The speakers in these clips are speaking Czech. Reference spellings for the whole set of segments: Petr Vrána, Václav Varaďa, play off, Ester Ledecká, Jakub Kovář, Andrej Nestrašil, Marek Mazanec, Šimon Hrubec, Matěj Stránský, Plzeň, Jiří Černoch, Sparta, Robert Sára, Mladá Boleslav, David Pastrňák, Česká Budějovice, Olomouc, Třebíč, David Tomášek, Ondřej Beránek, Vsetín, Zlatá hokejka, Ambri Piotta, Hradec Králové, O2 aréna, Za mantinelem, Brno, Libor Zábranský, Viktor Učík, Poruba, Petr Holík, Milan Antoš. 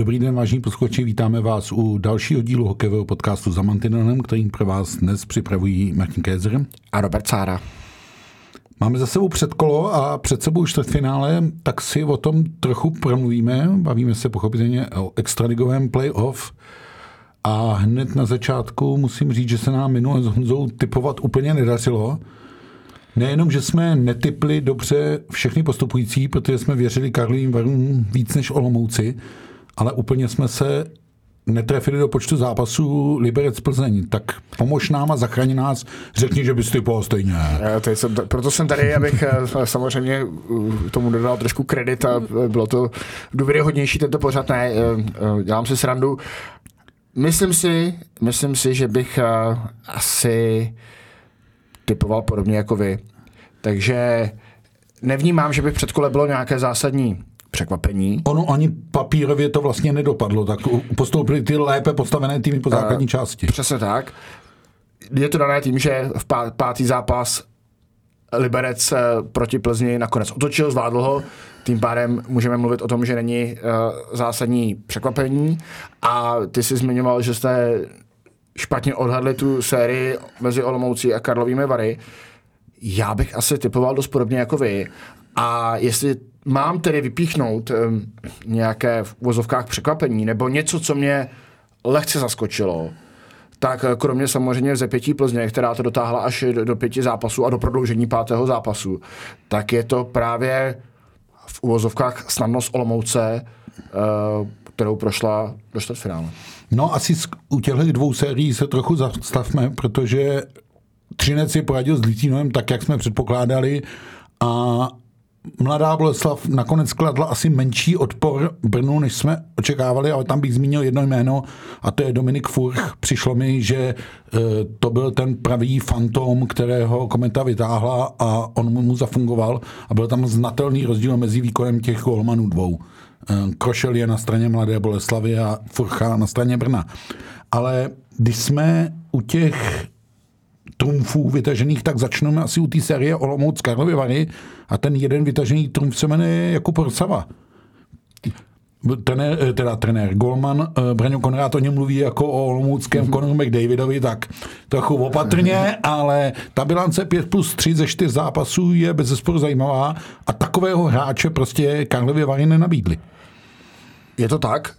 Dobrý den, vážení posluchači, vítáme vás u dalšího dílu hokejového podcastu Za mantinelem, kterým pro vás dnes připravují Martin Kézr a Robert Sára. Máme za sebou předkolo a před sebou čtvrtfinále, tak si o tom trochu promluvíme. Bavíme se pochopitelně o extraligovém playoff. A hned na začátku musím říct, že se nám minule s Honzou tipovat úplně nedařilo. Nejenom, že jsme netipli dobře všechny postupující, protože jsme věřili Karlovým Varům víc než Olomouci, ale úplně jsme se netrefili do počtu zápasů Liberec Plzeň. Tak pomož nám a zachraň nás. Řekni, že bys typoval stejně. Proto jsem tady, abych samozřejmě tomu dodal trošku kredit a bylo to důvěryhodnější tento pořad. Ne, dělám si srandu. Myslím si, že bych asi typoval podobně jako vy. Takže nevnímám, že by v předkole bylo nějaké zásadní překvapení. Ono ani papírově to vlastně nedopadlo, tak postoupili ty lépe postavené týmy po základní části. Přesně tak. Je to dané tím, že v pátý zápas Liberec proti Plzni nakonec otočil, zvládl ho, tím pádem můžeme mluvit o tom, že není zásadní překvapení a ty jsi zmiňoval, že jste špatně odhadli tu sérii mezi Olomoucí a Karlovými Vary. Já bych asi typoval dost podobně jako vy a jestli mám tedy vypíchnout nějaké v uvozovkách překvapení nebo něco, co mě lehce zaskočilo, tak kromě samozřejmě vzepětí Plzně, která to dotáhla až do 5 zápasů a do prodloužení 5. zápasu, tak je to právě v uvozovkách snadnost Olomouce, kterou prošla do čtvrtfinále. No asi u těchto 2 sérií se trochu zastavme, protože Třinec si poradil s Litvínovem tak, jak jsme předpokládali a Mladá Boleslav nakonec kladla asi menší odpor Brnu, než jsme očekávali, ale tam bych zmínil jedno jméno a to je Dominik Furch. Přišlo mi, že to byl ten pravý fantom, kterého Kometa vytáhla a on mu zafungoval a byl tam znatelný rozdíl mezi výkonem těch golmanů 2. Krošel je na straně Mladé Boleslavy a Furcha na straně Brna. Ale když jsme u těch trumfů vytažených, tak začneme asi u té série Olomouc Karlovy Vary a ten jeden vytažený trumf se jmenuje Jakub Orsava. Trenér golman Braňo Konrád o něm mluví jako o olomouckém Conoru McDavidovi, tak trochu opatrně, ale ta bilance 5+3 ze 4 zápasů je bezesporu zajímavá a takového hráče prostě Karlovy Vary nenabídli. Je to tak?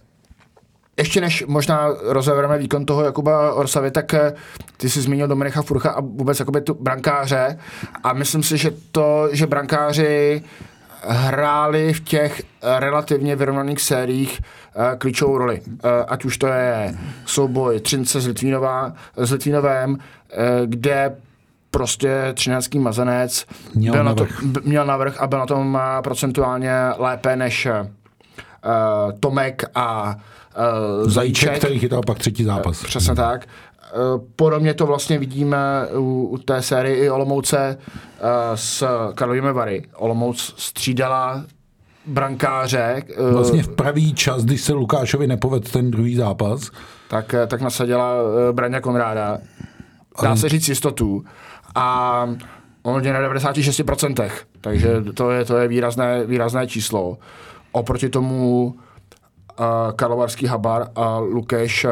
Ještě než možná rozebereme výkon toho Jakuba Orsavy, tak ty jsi zmínil Dominika Furcha a vůbec jakoby tu brankáře a myslím si, že to, že brankáři hráli v těch relativně vyrovnaných sériích klíčovou roli. Ať už to je souboj Třince s Litvínovem, kde prostě třináctý mazenec měl navrch a byl na tom procentuálně lépe než Tomek a Zajíček, který chytal pak 3. zápas. Přesně tak. Podobně to vlastně vidíme u té série i Olomouce s Karlovými Vary. Olomouc střídala brankáře. Vlastně v pravý čas, když se Lukášovi nepovedl ten 2. zápas. Tak nasadila Braňa Konráda. Dá se říct jistotu. A on je na 96%. Takže to je výrazné číslo. Oproti tomu Karlovarský Habar a Lukeš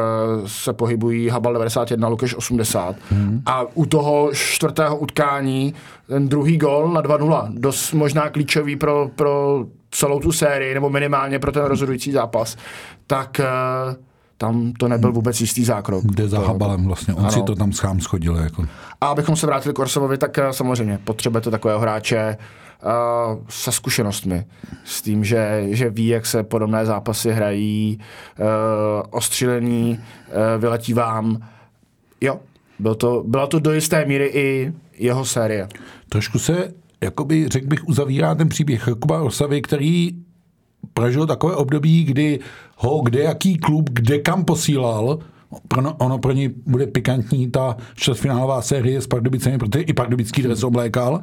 se pohybují, Habal 91, Lukeš 80. A u toho 4. utkání ten 2. gól na 2-0. Dost možná klíčový pro celou tu sérii, nebo minimálně pro ten rozhodující zápas. Tak tam to nebyl vůbec jistý zákrok. Jde za Habalem vlastně, on ano. Si to tam schám schodil. Jako. A abychom se vrátili k Orsavovi, tak samozřejmě potřebujete takového hráče se zkušenostmi. S tím, že ví, jak se podobné zápasy hrají, ostřílení, vyletí vám. Jo, byla to do jisté míry i jeho série. Trošku se, jakoby, řekl bych, uzavírá ten příběh Jakuba Orsavy, který prožil takové období, kdy ho kdejaký klub kde kam posílal. Ono pro něj bude pikantní ta čtvrtfinálová série s Pardubicemi, protože i pardubický dres oblékal.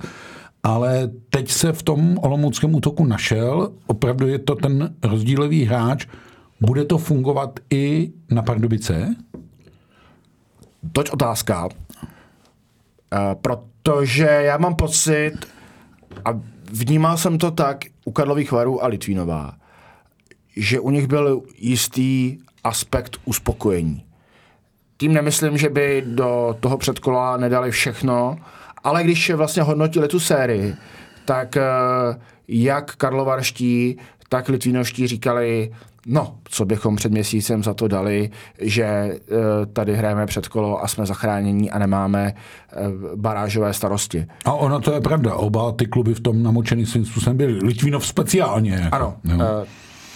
Ale teď se v tom olomouckém útoku našel, opravdu je to ten rozdílový hráč, bude to fungovat i na Pardubice? Toť otázka, protože já mám pocit, a vnímal jsem to tak u Karlových Varů a Litvínová, že u nich byl jistý aspekt uspokojení. Tím nemyslím, že by do toho předkola nedali všechno, ale když vlastně hodnotili tu sérii, tak jak karlovarští, tak litvínovští říkali, no, co bychom před měsícem za to dali, že tady hrajeme předkolo a jsme zachránění a nemáme barážové starosti. A ono to je pravda, oba ty kluby v tom namočený svým způsobem byli. Litvínov speciálně. Ano,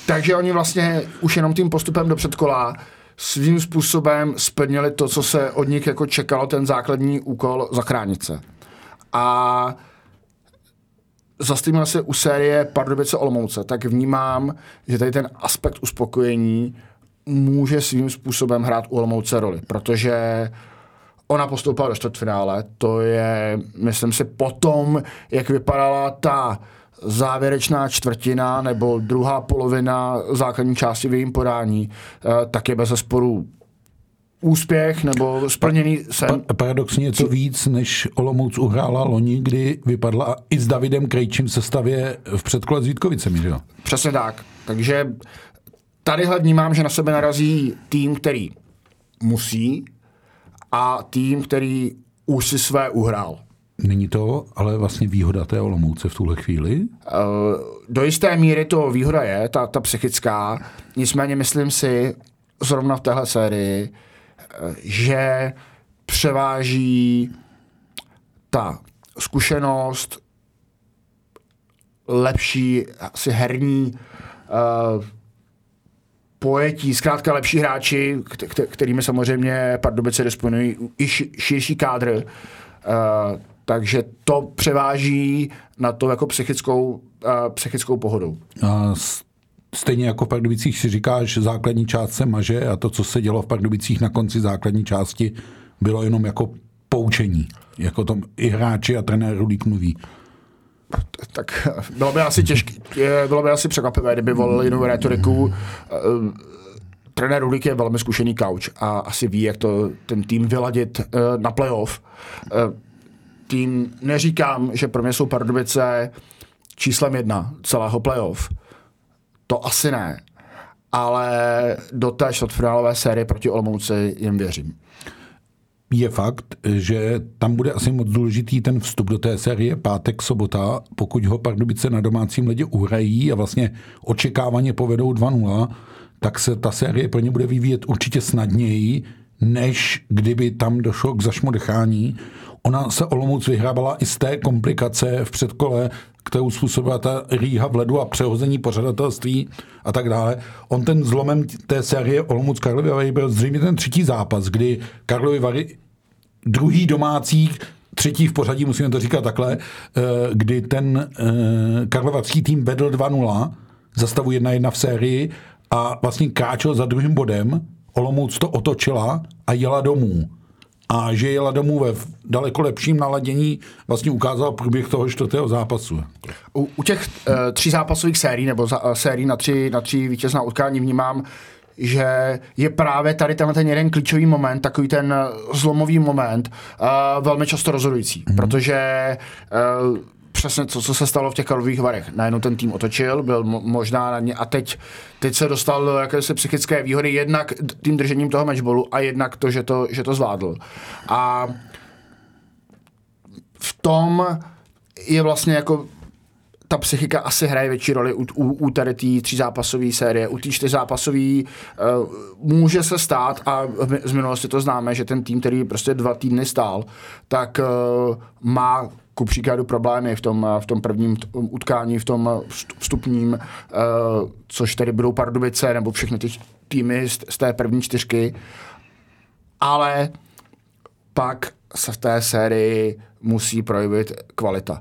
takže oni vlastně už jenom tím postupem do předkola svým způsobem splnili to, co se od nich jako čekalo, ten základní úkol zachránit se. A zastýmil se u série Pardubice Olomouce, tak vnímám, že tady ten aspekt uspokojení může svým způsobem hrát u Olomouce roli, protože ona postoupila do čtvrtfinále, to je, myslím si, potom, jak vypadala ta závěrečná čtvrtina nebo druhá polovina základní části v jejím podání, tak je bezesporu úspěch nebo splněný sen. Paradoxně co víc, než Olomouc uhrála loni, kdy vypadla i s Davidem Krejčím v sestavě v předkole s Vítkovicemi, že jo? Přesně tak. Takže tady vnímám, že na sebe narazí tým, který musí, a tým, který už si své uhrál. Není to ale vlastně výhoda té Olomouce v tuhle chvíli? Do jisté míry to výhoda je, ta psychická. Nicméně myslím si, zrovna v téhle sérii, že převáží ta zkušenost, lepší asi herní pojetí, zkrátka lepší hráči, kterými samozřejmě Pardubice disponují, i širší kádr, takže to převáží na to jako psychickou pohodu. A stejně jako v Pardubicích si říkáš, základní část se maže a to, co se dělo v Pardubicích na konci základní části, bylo jenom jako poučení. Jako tom i hráči a trenér Rudík mluví. Tak bylo by asi těžké, bylo by asi překvapivé, kdyby volil jinou retoriku. Trenér Rudík je velmi zkušený kouč a asi ví, jak to ten tým vyladit na playoff. Tým neříkám, že pro mě jsou Pardubice číslem 1 celého playoff. To asi ne, ale do té čtvrtfinálové série proti Olomouci jim věřím. Je fakt, že tam bude asi moc důležitý ten vstup do té série pátek, sobota, pokud ho Pardubice na domácím ledě uhrají a vlastně očekávaně povedou 2-0, tak se ta série pro ně bude vyvíjet určitě snadněji, než kdyby tam došlo k zašmodechání. Ona se Olomouc vyhrávala i z té komplikace v předkole, kterou způsobila ta rýha v ledu a přehození pořadatelství a tak dále. On ten zlomem té série Olomouc Karlovy Vary byl zřejmě ten třetí zápas, kdy Karlovy Vary, druhý domácí, třetí v pořadí, musíme to říkat takhle, kdy ten karlovarský tým vedl 2-0 za stavu 1-1 v sérii a vlastně kráčel za druhým bodem, Olomouc to otočila a jela domů. A že jela domů ve daleko lepším naladění, vlastně ukázal průběh toho čtvrtého zápasu. U těch tří zápasových sérií, nebo sérií na tři vítězná utkání vnímám, že je právě tady tenhle ten jeden klíčový moment, takový ten zlomový moment, velmi často rozhodující, protože přesně co se stalo v těch Karlových Varech. Najednou ten tým otočil, byl možná na ně a teď se dostal do jakési psychické výhody, jednak tím držením toho matchballu a jednak to, že to zvládl. A v tom je vlastně jako ta psychika asi hraje větší roli u tady té třízápasové série, u té čtyřzápasové může se stát, a z minulosti to známe, že ten tým, který prostě 2 týdny stál, tak má ku příkladu problémy v tom prvním utkání, v tom vstupním, což tady budou Pardubice nebo všechny ty týmy z té první čtyřky, ale pak se v té sérii musí projevit kvalita.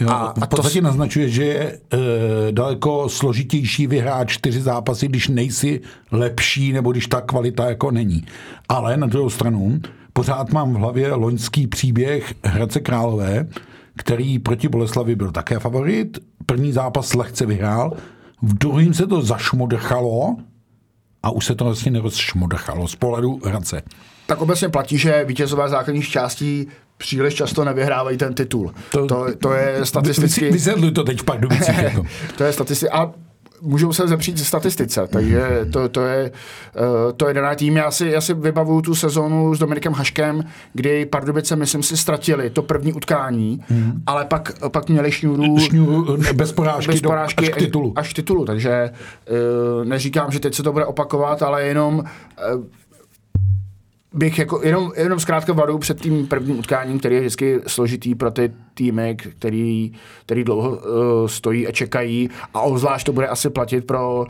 Jo, a v podstatě to naznačuje, že je daleko složitější vyhrát 4 zápasy, když nejsi lepší nebo když ta kvalita jako není. Ale na druhou stranu pořád mám v hlavě loňský příběh Hradce Králové, který proti Boleslavi byl také favorit. První zápas lehce vyhrál, v druhém se to zašmodrchalo a už se to vlastně nerozšmodrchalo z pohledu Hradce. Tak obecně platí, že vítězové základních částí příliš často nevyhrávají ten titul. To je statisticky. Vysvětluji to teď v Pardubicích. To je statisticky. A můžou se zepřít ze statistice, takže to je daná tým. Já si vybavuju tu sezonu s Dominikem Haškem, kdy Pardubice, myslím si, ztratili to první utkání, ale pak měli šňůru bez porážky až k titulu. Takže neříkám, že teď se to bude opakovat, ale jenom bych jako jenom zkrátka varuju před tím prvním utkáním, který je vždycky složitý pro ty týmy, který dlouho stojí a čekají, a obzvlášť to bude asi platit pro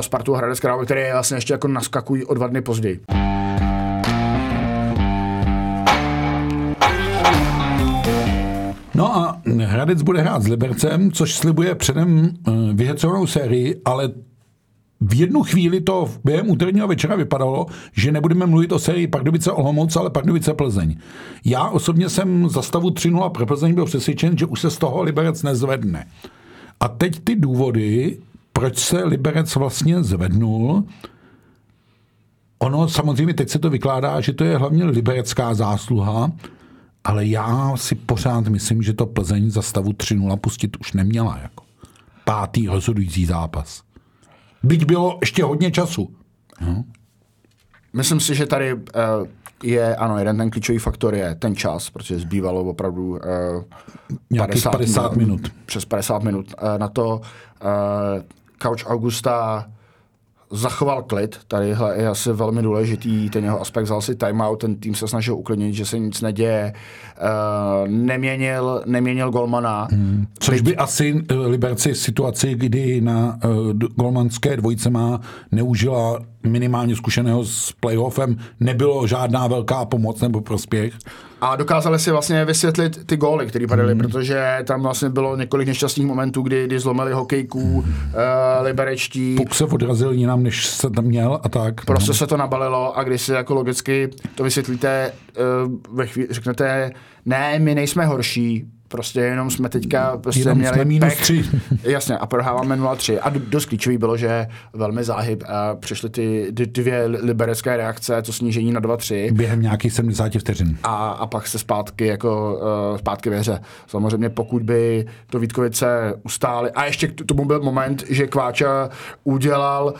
Spartu a Hradec Králové, který vlastně ještě jako naskakují o 2 dny později. No a Hradec bude hrát s Libercem, což slibuje předem vyhecovanou sérii, ale v jednu chvíli to během úterního večera vypadalo, že nebudeme mluvit o sérii Pardubice-Olomouc, ale Pardubice-Plzeň. Já osobně jsem za stavu 3-0 pro Plzeň byl přesvědčen, že už se z toho Liberec nezvedne. A teď ty důvody, proč se Liberec vlastně zvednul, ono samozřejmě teď se to vykládá, že to je hlavně liberecká zásluha, ale já si pořád myslím, že to Plzeň za stavu 3-0 pustit už neměla jako pátý rozhodující zápas. Byť bylo ještě hodně času. No. Myslím si, že tady je, ano, jeden ten klíčový faktor je ten čas, protože zbývalo opravdu 50 minut. Přes 50 minut. Na to Kauč Augusta zachoval klid. Tady je asi velmi důležitý ten jeho aspekt. Vzal si timeout, ten tým se snažil uklidnit, že se nic neděje. Neměnil golmana. Což by asi Liberci situaci, kdy na golmanské dvojice má neužila minimálně zkušeného s playoffem, nebylo žádná velká pomoc nebo prospěch. A dokázali si vlastně vysvětlit ty góly, které padaly, protože tam vlastně bylo několik nešťastných momentů, kdy zlomili hokejků liberečtí. Puk se odrazil jinam, než se tam měl a tak. Prostě se to nabalilo, a když si jako logicky to vysvětlíte, řeknete, ne, my nejsme horší, prostě jenom jsme teďka prostě měli pech. Jasně, a proháváme 0-3. A dost klíčový bylo, že velmi záhyb a přišly ty dvě liberecké reakce, to snížení na 2-3. Během nějakých 70 vteřin. A pak se zpátky ve hře. Samozřejmě pokud by to Vítkovice ustály. A ještě k tomu byl moment, že Kváča udělal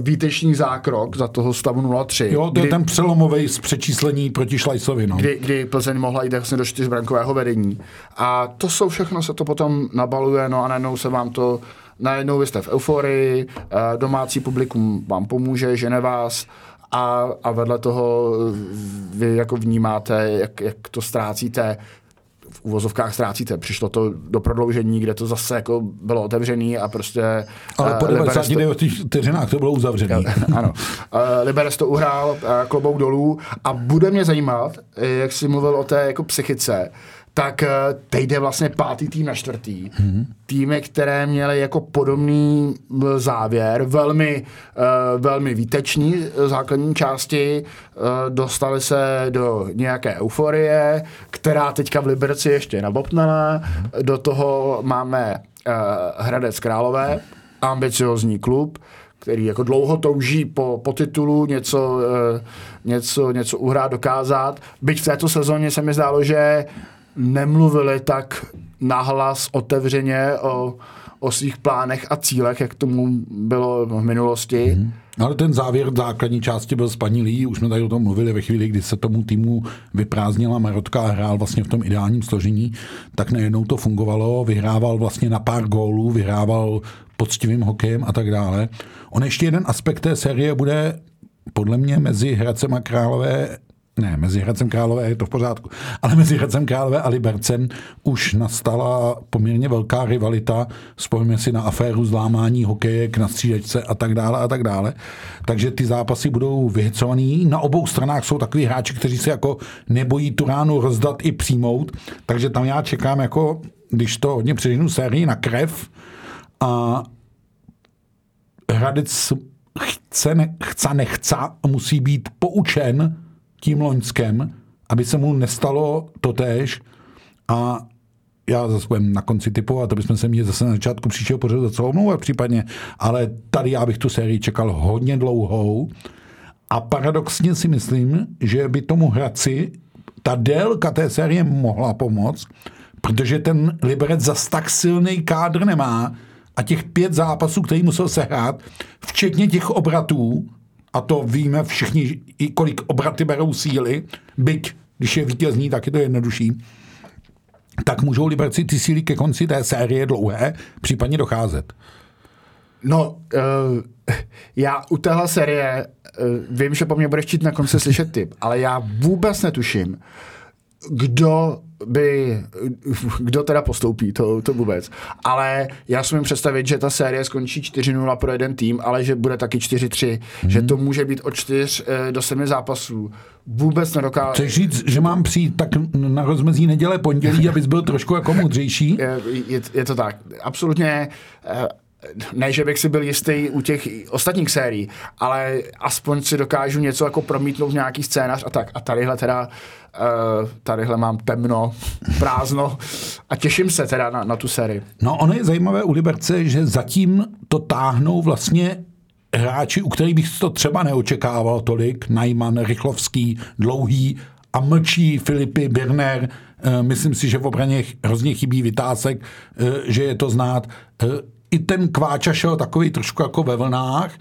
výtečný zákrok za toho stavu 0-3. Jo, to je ten přelomový z přečíslení proti Šlajsovi. No. Kdy Plzeň mohla jít vlastně do 4brankového vedení. A to jsou všechno, se to potom nabaluje, no a najednou vy jste v euforii, domácí publikum vám pomůže, žene vás, a vedle toho vy jako vnímáte, jak to ztrácíte, v uvozovkách ztrácíte. Přišlo to do prodloužení, kde to zase jako bylo otevřený a prostě... Ale po 90 vteřinách to bylo uzavřený. Ano. Liberec to uhrál, klobouk dolů, a bude mě zajímat, jak jsi mluvil o té jako psychice, tak teď jde vlastně 5. tým na 4. Týmy, které měly jako podobný závěr, velmi výtečný základní části, dostali se do nějaké euforie, která teďka v Liberci ještě nabopnala. Do toho máme Hradec Králové, ambiciozní klub, který jako dlouho touží po titulu něco uhrát, dokázat. Byť v této sezóně se mi zdálo, že nemluvili tak nahlas otevřeně o svých plánech a cílech, jak tomu bylo v minulosti. Ale ten závěr základní části byl spanilý, už jsme tady o tom mluvili ve chvíli, kdy se tomu týmu vyprázdnila marotka a hrál vlastně v tom ideálním složení, tak najednou to fungovalo, vyhrával vlastně na pár gólů, vyhrával poctivým hokejem a tak dále. On ještě jeden aspekt té série bude podle mě mezi Hradcem a Králové. Ne, mezi Hradcem Králové je to v pořádku, ale mezi Hradcem Králové a Libercem už nastala poměrně velká rivalita, vzpomeňme si na aféru zlámání hokejek na střídačce a tak dále. Takže ty zápasy budou vyhecovaný. Na obou stranách jsou takový hráči, kteří se jako nebojí tu ránu rozdat i přijmout, takže tam já čekám, jako když to hodně přeženu, sérii na krev, a Hradec chce nechce musí být poučen tím loňskem, aby se mu nestalo totéž, a já zase budem na konci typovat, abychom se měli zase na začátku příštího pořadu za co omlouvat případně, ale tady já bych tu sérii čekal hodně dlouhou, a paradoxně si myslím, že by tomu Hradci ta délka té série mohla pomoct, protože ten Liberec zas tak silný kádr nemá, a těch 5 zápasů, který musel sehrát, včetně těch obratů, a to víme všichni, i kolik obraty berou síly, byť když je vítězní, tak je to jednodušší, tak můžou Liberci ty síly ke konci té série dlouhé případně docházet. No, já u téhle série vím, že po mně bude chtít na konci slyšet tip, ale já vůbec netuším, kdo teda postoupí, to vůbec. Ale já si můžu představit, že ta série skončí 4-0 pro jeden tým, ale že bude taky 4-3, že to může být od 4 do 7 zápasů. Vůbec nedokážu. Chceš říct, že mám přijít tak na rozmezí neděle, pondělí, abys byl trošku jako moudřejší? Je to tak. Absolutně. Ne, že bych si byl jistý u těch ostatních sérií, ale aspoň si dokážu něco jako promítnout v nějaký scénář a tak. A tadyhle teda, tadyhle mám temno, prázdno a těším se teda na tu sérii. No, ono je zajímavé u Liberce, že zatím to táhnou vlastně hráči, u kterých bych to třeba neočekával tolik, Najman, Rychlovský, Dlouhý a mlčí Filipy, Birner. Myslím si, že v obraně hrozně chybí Vytásek, že je to znát. I ten Kváča šel takový trošku jako ve vlnách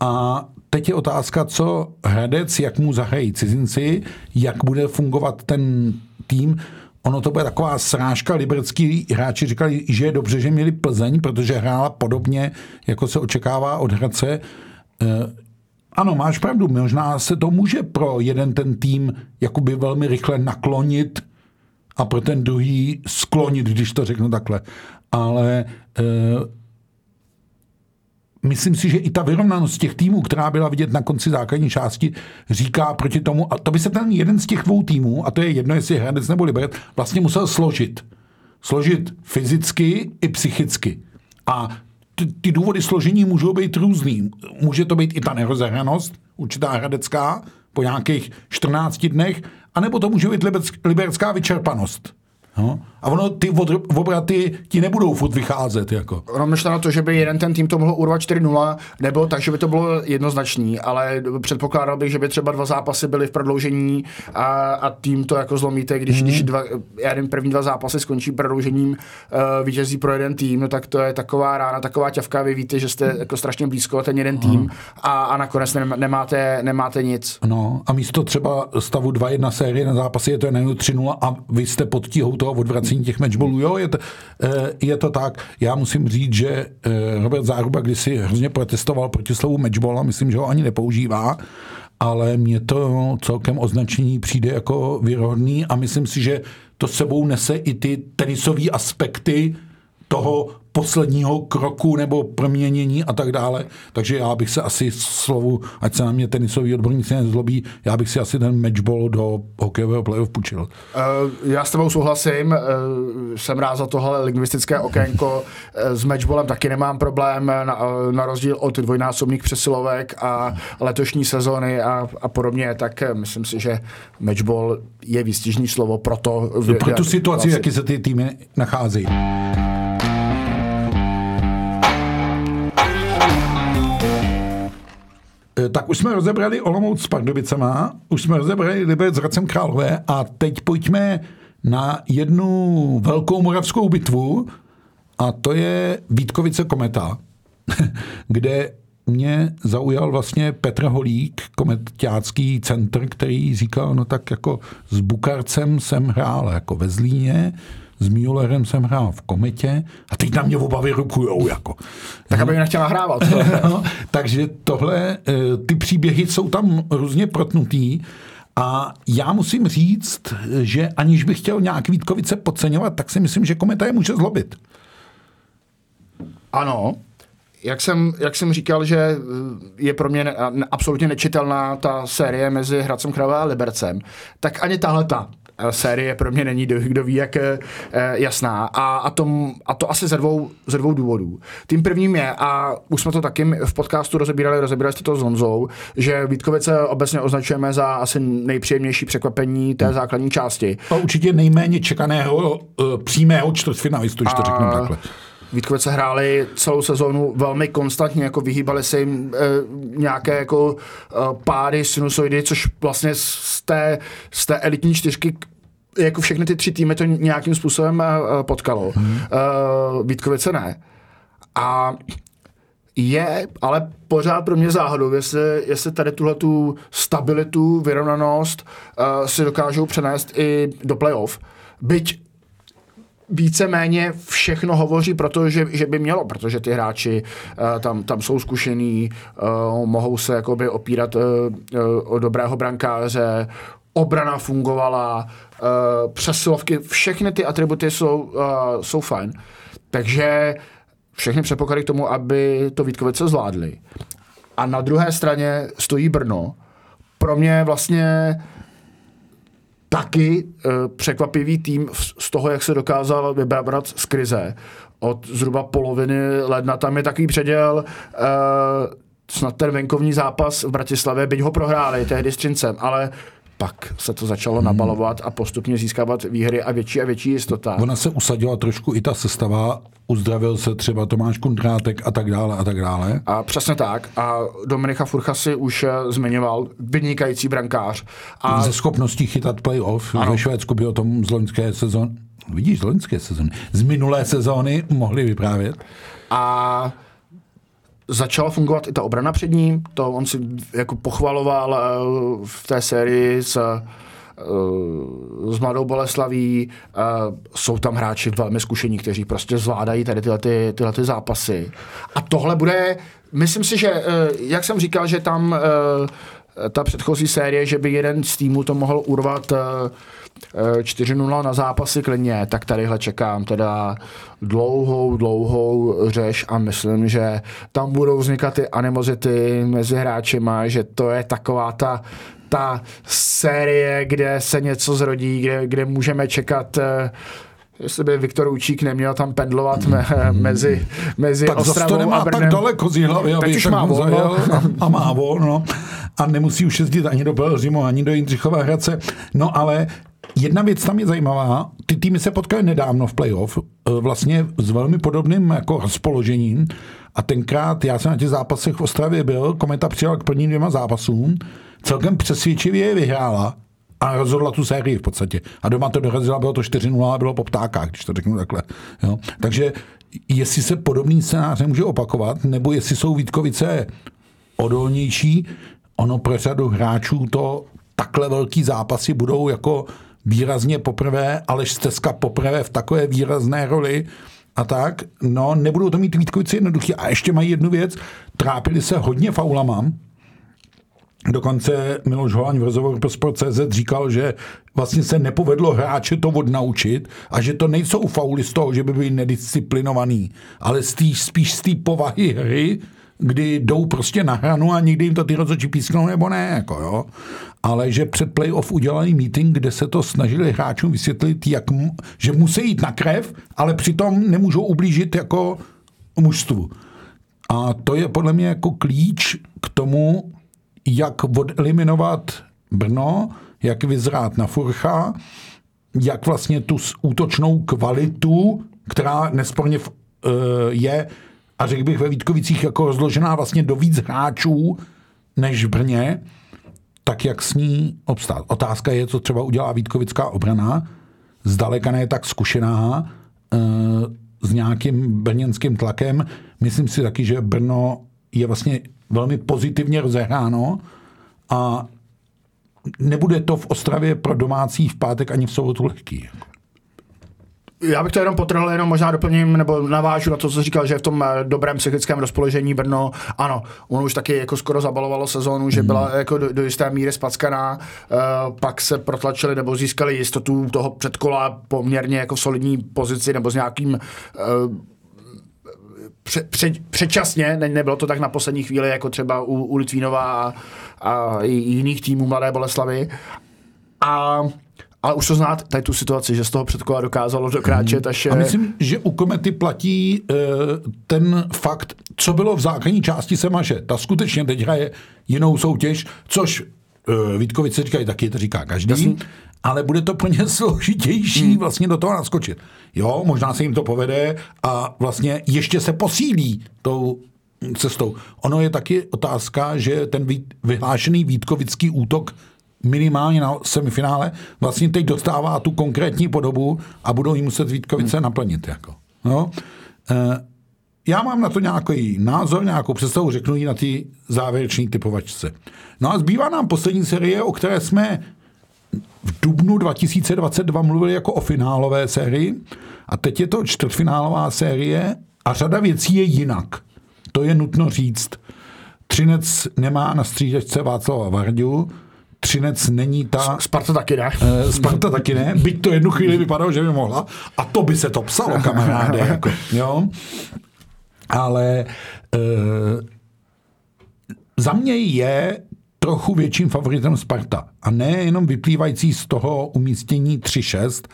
a teď je otázka, co Hradec, jak mu zahrají cizinci, jak bude fungovat ten tým. Ono to bude taková srážka. Liberecký hráči říkali, že je dobře, že měli Plzeň, protože hrála podobně, jako se očekává od Hradce. Ano, máš pravdu, možná se to může pro jeden ten tým jakoby velmi rychle naklonit a pro ten druhý sklonit, když to řeknu takhle. Ale myslím si, že i ta vyrovnanost těch týmů, která byla vidět na konci základní části, říká proti tomu, a to by se ten jeden z těch dvou týmů, a to je jedno, jestli Hradec nebo Liberec, vlastně musel složit. Složit fyzicky i psychicky. A ty důvody složení můžou být různý. Může to být i ta nerozehranost, určitá hradecká, po nějakých 14 dnech, anebo to může být liberecká vyčerpanost. No. A ono ty obraty ti nebudou furt vycházet. Jako. Ono myšlo na to, že by jeden ten tým to mohlo urvat 4-0, nebo takže by to bylo jednoznačný, ale předpokládal bych, že by třeba 2 zápasy byly v prodloužení a tým to jako zlomíte, když první 2 zápasy skončí prodloužením vítězí pro jeden tým, no tak to je taková rána, taková ťavka, vy víte, že jste jako strašně blízko ten jeden tým a nakonec nemáte nic. No a místo třeba stavu 2-1 série na zápasy je to jenom 3-0 a vy jste pod tíhou toho odvracení těch matchballů. Jo, je to tak. Já musím říct, že Robert Záruba kdysi hrozně protestoval proti slovu matchball a myslím, že ho ani nepoužívá, ale mně to celkem označení přijde jako věrohodný a myslím si, že to s sebou nese i ty tenisové aspekty toho posledního kroku nebo proměnění a tak dále. Takže já bych se asi slovu, ať se na mě tenisový odborníci nezlobí, já bych si asi ten matchball do hokejového playoff půjčil. Já s tebou souhlasím, jsem rád za tohle lingvistické okénko. S matchballem taky nemám problém, na rozdíl od dvojnásobných přesilovek a letošní sezony a podobně, tak myslím si, že matchball je výstižný slovo pro tu situaci, v jaké se ty týmy nacházejí. Tak už jsme rozebrali Olomouc s Pardubicema, už jsme rozebrali Liberec s Hradcem Králové a teď pojďme na jednu velkou moravskou bitvu a to je Vítkovice Kometa, kde mě zaujal vlastně Petr Holík, kometácký centr, který říkal, no tak jako s Bukarcem jsem hrál jako ve Zlíně, s Mühlerem jsem hrál v Kometě a teď na mě oba vyrukujou. Jako. Tak aby mě nechtěla hrávat. No, takže tohle, ty příběhy jsou tam různě protnutý a já musím říct, že aniž bych chtěl nějak Vítkovice podceňovat, tak si myslím, že Kometa je může zlobit. Ano. Jak jsem říkal, že je pro mě absolutně nečitelná ta série mezi Hradcem Králové a Libercem, tak ani tahleta série pro mě není, kdo ví, jak jasná. A to asi ze dvou důvodů. Tím prvním je, a už jsme to taky v podcastu rozebírali jste to s Honzou, že Vítkovice obecně označujeme za asi nejpříjemnější překvapení té základní části. A určitě nejméně čekaného přímého čtvrtfinalistu, když to řeknu takhle. Vítkovice hráli celou sezónu velmi konstantně, jako vyhýbali se jim nějaké jako pády, sinusoidy, což vlastně z té elitní čtyřky jako všechny ty 3 týmy to nějakým způsobem potkalo. Vítkovice ne. A je ale pořád pro mě záhadou, jestli tady tuhletu stabilitu, vyrovnanost si dokážou přenést i do playoff. Byť víceméně všechno hovoří proto, že by mělo, protože ty hráči tam jsou zkušený, mohou se jakoby opírat o dobrého brankáře, obrana fungovala, přesilovky, všechny ty atributy jsou fajn. Takže všechny předpoklady k tomu, aby to Vítkovice zvládli. A na druhé straně stojí Brno. Pro mě vlastně taky překvapivý tým z toho, jak se dokázal vybrat z krize. Od zhruba poloviny ledna tam je takový předěl, snad ten venkovní zápas v Bratislavě, byť ho prohráli tehdy s Třincem, ale pak se to začalo nabalovat a postupně získávat výhry a větší jistota. Ona se usadila trošku i ta sestava, uzdravil se třeba Tomáš Kundrátek a tak dále a tak dále. A přesně tak. A Dominika Furcha si už zmiňoval, vynikající brankář. A ze schopností chytat playoff. Ano. Ve Švédsku by o tom z loňské sezóny, vidíš, z minulé sezóny mohli vyprávět. A začala fungovat i ta obrana před ním, to on si jako pochvaloval v té sérii s Mladou Boleslaví. Jsou tam hráči velmi zkušení, kteří prostě zvládají tady tyhle zápasy. A tohle bude, myslím si, že, jak jsem říkal, že tam ta předchozí série, že by jeden z týmů to mohl urvat 4-0 na zápasy klidně, tak tadyhle čekám teda dlouhou řeš a myslím, že tam budou vznikat ty animozity mezi hráčima, že to je taková ta série, kde se něco zrodí, kde můžeme čekat, jestli by Viktor Učík neměl tam pendlovat mezi Ostravou a Brnem. Tak tak daleko z hlavy, aby už má volno. A má volno. A nemusí už jezdit ani do Pelhřimu, ani do Jindřichova Hradce. No ale jedna věc tam je zajímavá. Ty týmy se potkaly nedávno v playoff, vlastně s velmi podobným jako rozpoložením. A tenkrát, já jsem na těch zápasech v Ostravě byl, Kometa přijela k prvním 2 zápasům, celkem přesvědčivě je vyhrála a rozhodla tu sérii v podstatě. A doma to dorazila, bylo to 4-0 a bylo po ptákách, když to řeknu takhle. Jo. Takže jestli se podobný scénář nemůže opakovat, nebo jestli jsou Vítkovice odolnější, ono pro řadu hráčů to takhle velký zápasy budou jako výrazně poprvé, Aleš Stezka poprvé v takové výrazné roli a tak. No, nebudou to mít Vítkovice jednoduchý. A ještě mají jednu věc, trápili se hodně faulama. Dokonce Miloš Holáň v rozhovoru pro Sport.cz říkal, že vlastně se nepovedlo hráče to odnaučit a že to nejsou fauly z toho, že by byli nedisciplinovaný, ale spíš z té povahy hry, kdy jdou prostě na hranu a nikdy jim to ty rozhodčí písknou nebo ne, jako jo. Ale že před playoff udělali meeting, kde se to snažili hráčům vysvětlit, že musí jít na krev, ale přitom nemůžou ublížit jako mužstvu. A to je podle mě jako klíč k tomu, jak odeliminovat Brno, jak vyzrát na Furcha, jak vlastně tu útočnou kvalitu, která nesporně je, a řekl bych ve Vítkovicích jako rozložená vlastně do víc hráčů než v Brně, tak jak s ní obstát. Otázka je, co třeba udělá vítkovická obrana, zdaleka ne tak zkušená, s nějakým brněnským tlakem. Myslím si taky, že Brno je vlastně velmi pozitivně rozehráno a nebude to v Ostravě pro domácí v pátek ani v sobotu lehký. Já bych to jenom potrhl, jenom možná doplním nebo navážu na to, co říkal, že v tom dobrém psychickém rozpoložení Brno, ano, ono už taky jako skoro zabalovalo sezónu, že byla jako do jisté míry spackaná, pak se protlačili nebo získali jistotu toho předkola poměrně jako v solidní pozici nebo s nějakým předčasně, nebylo to tak na poslední chvíli, jako třeba u Litvínova a jiných týmů Mladé Boleslavy. Ale už to znát tady tu situaci, že z toho předkola dokázalo dokráčet až... A myslím, že u Komety platí ten fakt, co bylo v základní části Semaže. Ta skutečně teď hraje jinou soutěž, což Vítkovice říkají taky, to říká každý, ale bude to pro ně složitější vlastně do toho naskočit. Jo, možná se jim to povede a vlastně ještě se posílí tou cestou. Ono je taky otázka, že ten vyhlášený vítkovický útok minimálně na semifinále vlastně teď dostává tu konkrétní podobu a budou jí muset Vítkovice naplnit. Jako. No. Já mám na to nějaký názor, nějakou představu, řeknu ji na té závěrečné typovačce. No a zbývá nám poslední série, o které jsme v dubnu 2022 mluvili jako o finálové sérii a teď je to čtvrtfinálová série a řada věcí je jinak. To je nutno říct. Třinec nemá na střídačce Václava Vardu, Třinec není ta... Sparta taky ne. Sparta taky ne, byť to jednu chvíli vypadalo, že by mohla. A to by se to psalo, kamaráde. Jako, jo? Ale za mě je trochu větším favoritem Sparta. A ne jenom vyplývající z toho umístění 3-6,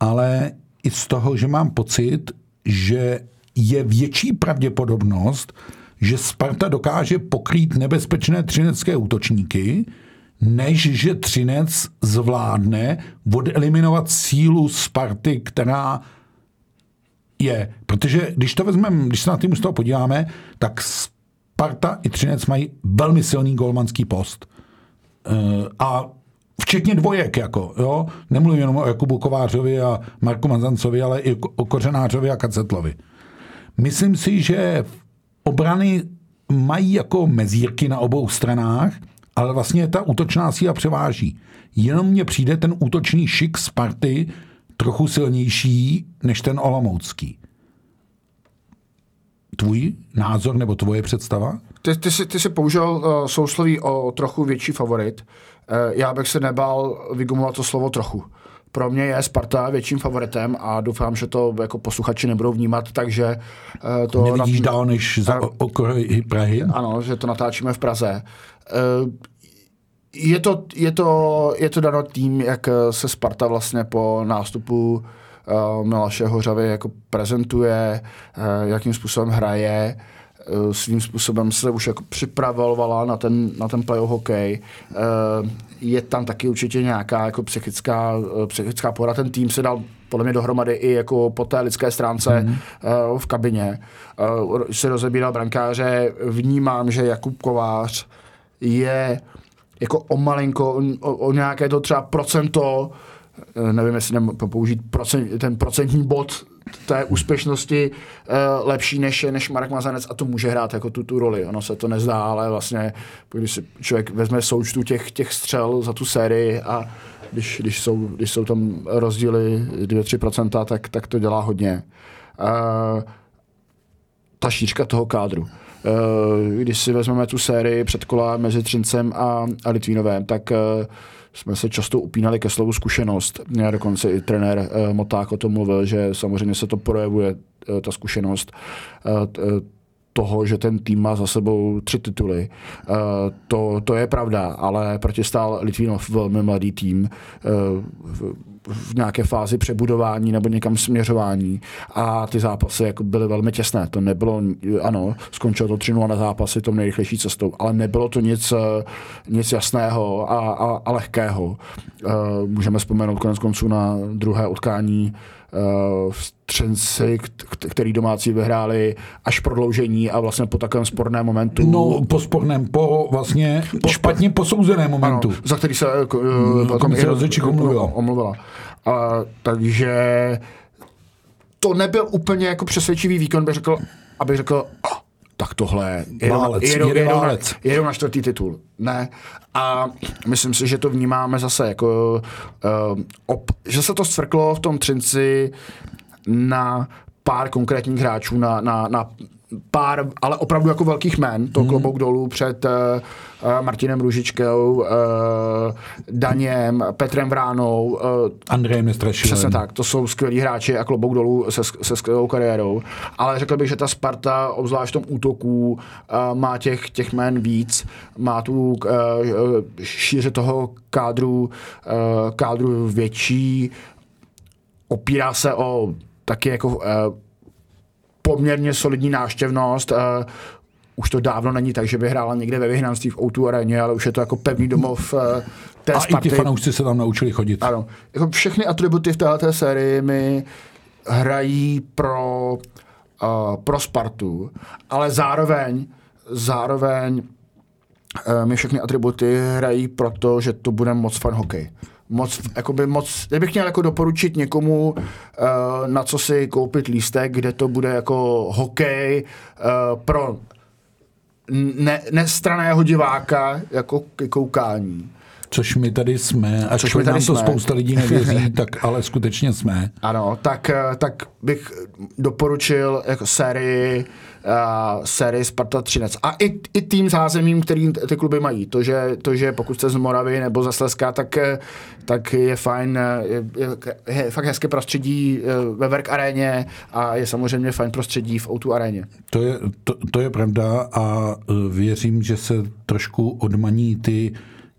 ale i z toho, že mám pocit, že je větší pravděpodobnost, že Sparta dokáže pokrýt nebezpečné třinecké útočníky, než že Třinec zvládne odeliminovat sílu Sparty, která je. Protože když to vezmeme, když se na tím z toho podíváme, tak Sparta i Třinec mají velmi silný golmanský post. A včetně dvojek, jako, jo. Nemluvím jenom o Jakubu Kovářovi a Marku Mazancovi, ale i o Kořenářovi a Kacetlovi. Myslím si, že obrany mají jako mezírky na obou stranách, ale vlastně ta útočná síla převáží. Jenom mně přijde ten útočný šik Sparty trochu silnější než ten olomoucký. Tvůj názor nebo tvoje představa? Ty jsi použil sousloví o trochu větší favorit. Já bych se nebál vygumovat to slovo trochu. Pro mě je Sparta větším favoritem a doufám, že to jako posluchači nebudou vnímat, takže to... Nevidíš dál než za okruhy Prahy? Ano, že to natáčíme v Praze. Je to dano tím, jak se Sparta vlastně po nástupu Miloše Hořavy jako prezentuje, jakým způsobem hraje, svým způsobem se už jako připravovala na ten playoff hokej. Je tam taky určitě nějaká jako psychická pohoda. Ten tým se dal podle mě dohromady i jako po té lidské stránce v kabině. Se rozebíral brankáře. Vnímám, že Jakub Kovář je jako o malinko, o nějaké to třeba procento, nevím, jestli použít ten procentní bod té úspěšnosti lepší než Marek Mazanec a to může hrát jako tu roli. Ono se to nezdá, ale vlastně, když si člověk vezme součtu těch střel za tu sérii a když jsou tam rozdíly 2-3%, tak to dělá hodně. Ta šířka toho kádru. Když si vezmeme tu sérii předkola mezi Třincem a Litvínovem, tak jsme se často upínali ke slovu zkušenost. Já dokonce i trenér Moták o tom mluvil, že samozřejmě se to projevuje, ta zkušenost toho, že ten tým má za sebou 3 tituly. To je pravda, ale protistál Litvínov velmi mladý tým v nějaké fázi přebudování nebo někam směřování a ty zápasy jako byly velmi těsné. To nebylo, ano, skončilo to 3-0 na zápasy tou nejrychlejší cestou, ale nebylo to nic jasného a lehkého. Můžeme vzpomenout konec konců na druhé utkání v Třinci, který domácí vyhráli až prodloužení a vlastně po takovém sporném momentu. No, po špatně posouzeném momentu. Ano, za který se komise rozhodčích omluvila. Takže to nebyl úplně jako přesvědčivý výkon, abych řekl, tak tohle jedou na 4. titul. Ne. A myslím si, že to vnímáme zase jako, že se to zcvrklo v tom Třinci na pár konkrétních hráčů, na pár, ale opravdu jako velkých jmen, to klobouk dolů před Martinem Růžičkou, Daněm, Petrem Vránou, Andrejem Nestrašilem. Přesně tak, to jsou skvělí hráči a klobouk dolů se skvělou kariérou, ale řekl bych, že ta Sparta, obzvlášť v tom útoku, má těch jmen víc, má tu šíře toho kádru větší, opírá se o taky jako poměrně solidní návštěvnost. Už to dávno není tak, že by hrála někde ve vyhnanství v O2 aréně, ale už je to jako pevný domov té Sparty. A i ty fanoušci se tam naučili chodit. Ano. Jako všechny atributy v této sérii mi hrají pro Spartu, ale zároveň mi všechny atributy hrají proto, že to bude moc fan hokej. moc, já bych měl jako doporučit někomu, na co si koupit lístek, kde to bude jako hokej pro nestranného diváka jako koukání. Což my tady jsme, a což my tady to spousta lidí nevěří, tak ale skutečně jsme. Ano, tak bych doporučil jako sérii Sparta Třinec. A i tým zázemím, který ty kluby mají. To, že pokud jste z Moravy nebo ze Slezska, tak je fajn, je fakt hezké prostředí ve Werk aréně a je samozřejmě fajn prostředí v O2 aréně. To je pravda a věřím, že se trošku odmaní ty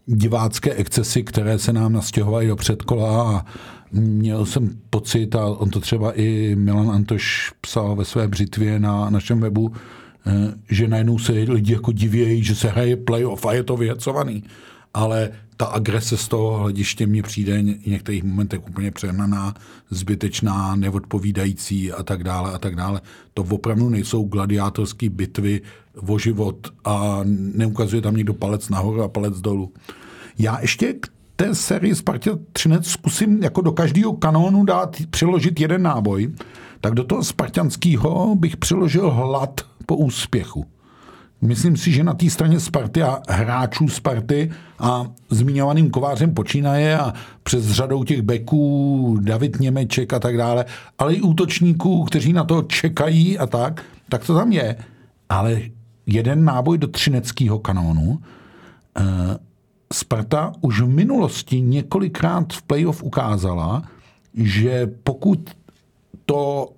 divácké excesy, které se nám nastěhovají do předkola a měl jsem pocit, a on to třeba i Milan Antoš psal ve své břitvě na našem webu, že najednou se lidi jako divějí, že se hraje playoff a je to vyhecovaný. Ale ta agrese z toho hlediště mně přijde v některých momentech úplně přehnaná, zbytečná, neodpovídající a tak dále a tak dále. To opravdu nejsou gladiátorské bitvy o život a neukazuje tam někdo palec nahoru a palec dolů. Já ještě k té sérii Sparta Třinec zkusím jako do každého kanónu dát přiložit jeden náboj, tak do toho spartanského bych přiložil hlad po úspěchu. Myslím si, že na té straně Sparty a hráčů Sparty a zmiňovaným Kovářem počínaje a přes řadou těch beků, David Němeček a tak dále, ale i útočníků, kteří na to čekají a tak to tam je. Ale jeden náboj do třineckého kanónu. Sparta už v minulosti několikrát v playoff ukázala, že pokud to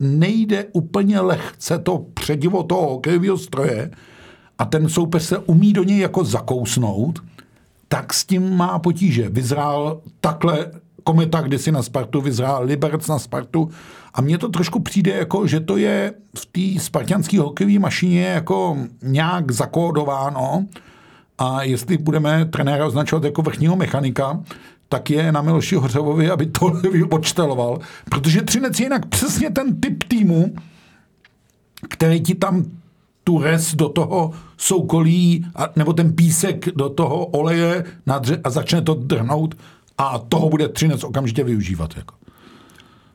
nejde úplně lehce to předivo toho hokejového stroje a ten soupeř se umí do něj jako zakousnout, tak s tím má potíže. Vyzrál takhle Kometa kdysi na Spartu, vyzrál Liberec na Spartu a mně to trošku přijde jako, že to je v té spartanské hokejové mašině jako nějak zakódováno a jestli budeme trenéra označovat jako vrchního mechanika, tak je na Miloši Hořavovi, aby tohle odšteloval, protože Třinec je jinak přesně ten typ týmu, který ti tam tu res do toho soukolí, nebo ten písek do toho oleje a začne to drhnout a toho bude Třinec okamžitě využívat. Jako.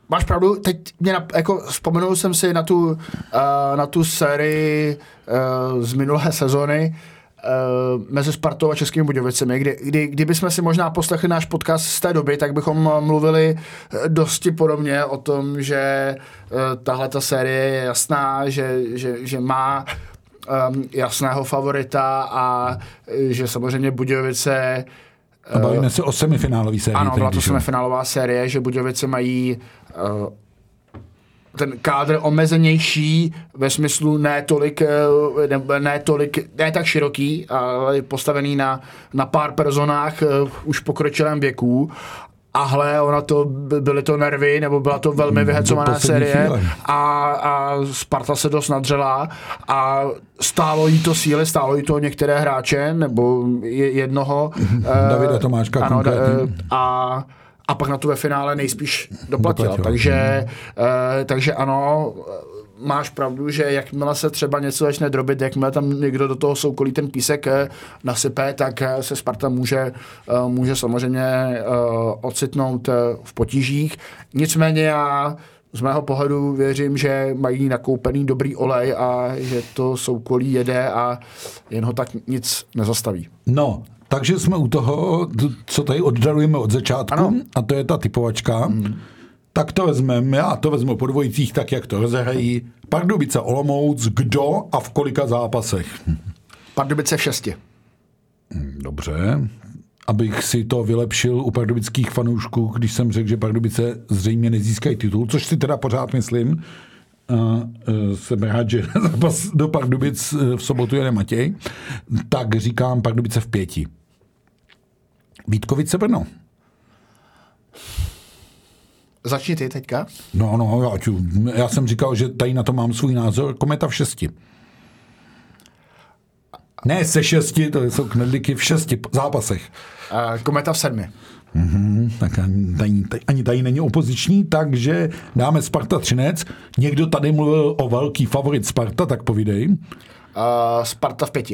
Máš pravdu, teď mě jako vzpomenul jsem si na tu sérii z minulé sezony, mezi Spartou a Českými Budějovicemi. Kdyby jsme si možná poslechli náš podcast z té doby, tak bychom mluvili dosti podobně o tom, že tahleta série je jasná, že má jasného favorita a že samozřejmě Budějovice... A bavíme se o semifinálové sérii. Ano, byla to semifinálová série, že Budějovice mají... ten kádr omezenější ve smyslu ne tak široký, ale postavený na pár personách už v pokročilém věku. Ahle, byly to nervy, nebo byla to velmi vyhecovaná série a Sparta se dost nadřela a stálo jí to síly, stálo jí to některé hráče, nebo jednoho. Davida Tomáška ano, konkrétně. A pak na to ve finále nejspíš doplatila. Takže ano, máš pravdu, že jakmile se třeba něco začne drobit, jakmile tam někdo do toho soukolí ten písek nasype, tak se Sparta může samozřejmě ocitnout v potížích. Nicméně já z mého pohledu věřím, že mají nakoupený dobrý olej a že to soukolí jede a jen ho tak nic nezastaví. No, takže jsme u toho, co tady oddarujeme od začátku, ano. A to je ta typovačka. Tak to vezmeme, já to vezmu po dvojicích, tak jak to rozehrají. Pardubice, Olomouc, kdo a v kolika zápasech? Pardubice v 6. Dobře. Abych si to vylepšil u pardubických fanoušků, když jsem řekl, že Pardubice zřejmě nezískají titul, což si teda pořád myslím. Jsem rád, že zápas do Pardubic v sobotu jede Matěj, tak říkám Pardubice v 5. Vítkovice Brno. Začni ty teďka. No, já jsem říkal, že tady na to mám svůj názor. Kometa v 6. Ne se 6, to jsou knedlíky v 6 zápasech. Kometa v 7. Tak ani tady není opoziční, takže dáme Sparta Třinec. Někdo tady mluvil o velký favorit Sparta, tak povídej. Sparta v 5.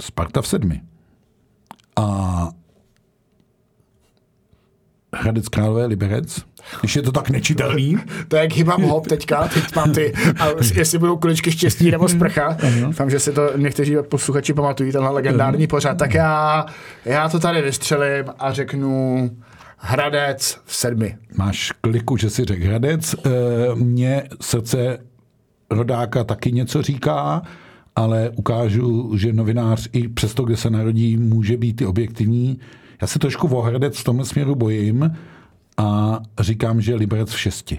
Sparta v 7. A Hradec Králové, Liberec? Když je to tak nečitelný. To je jak hybám hop teďka. Teď mám ty, a jestli budou kuličky štěstí nebo sprcha. Doufám, že si to někteří posluchači pamatují, tenhle legendární pořad. Tak já to tady vystřelím a řeknu Hradec v 7. Máš kliku, že si řekl Hradec. Mně srdce rodáka taky něco říká, ale ukážu, že novinář i přesto, kde se narodí, může být i objektivní. Já se trošku o Hradec v tomhle směru bojím a říkám, že Liberec v 6.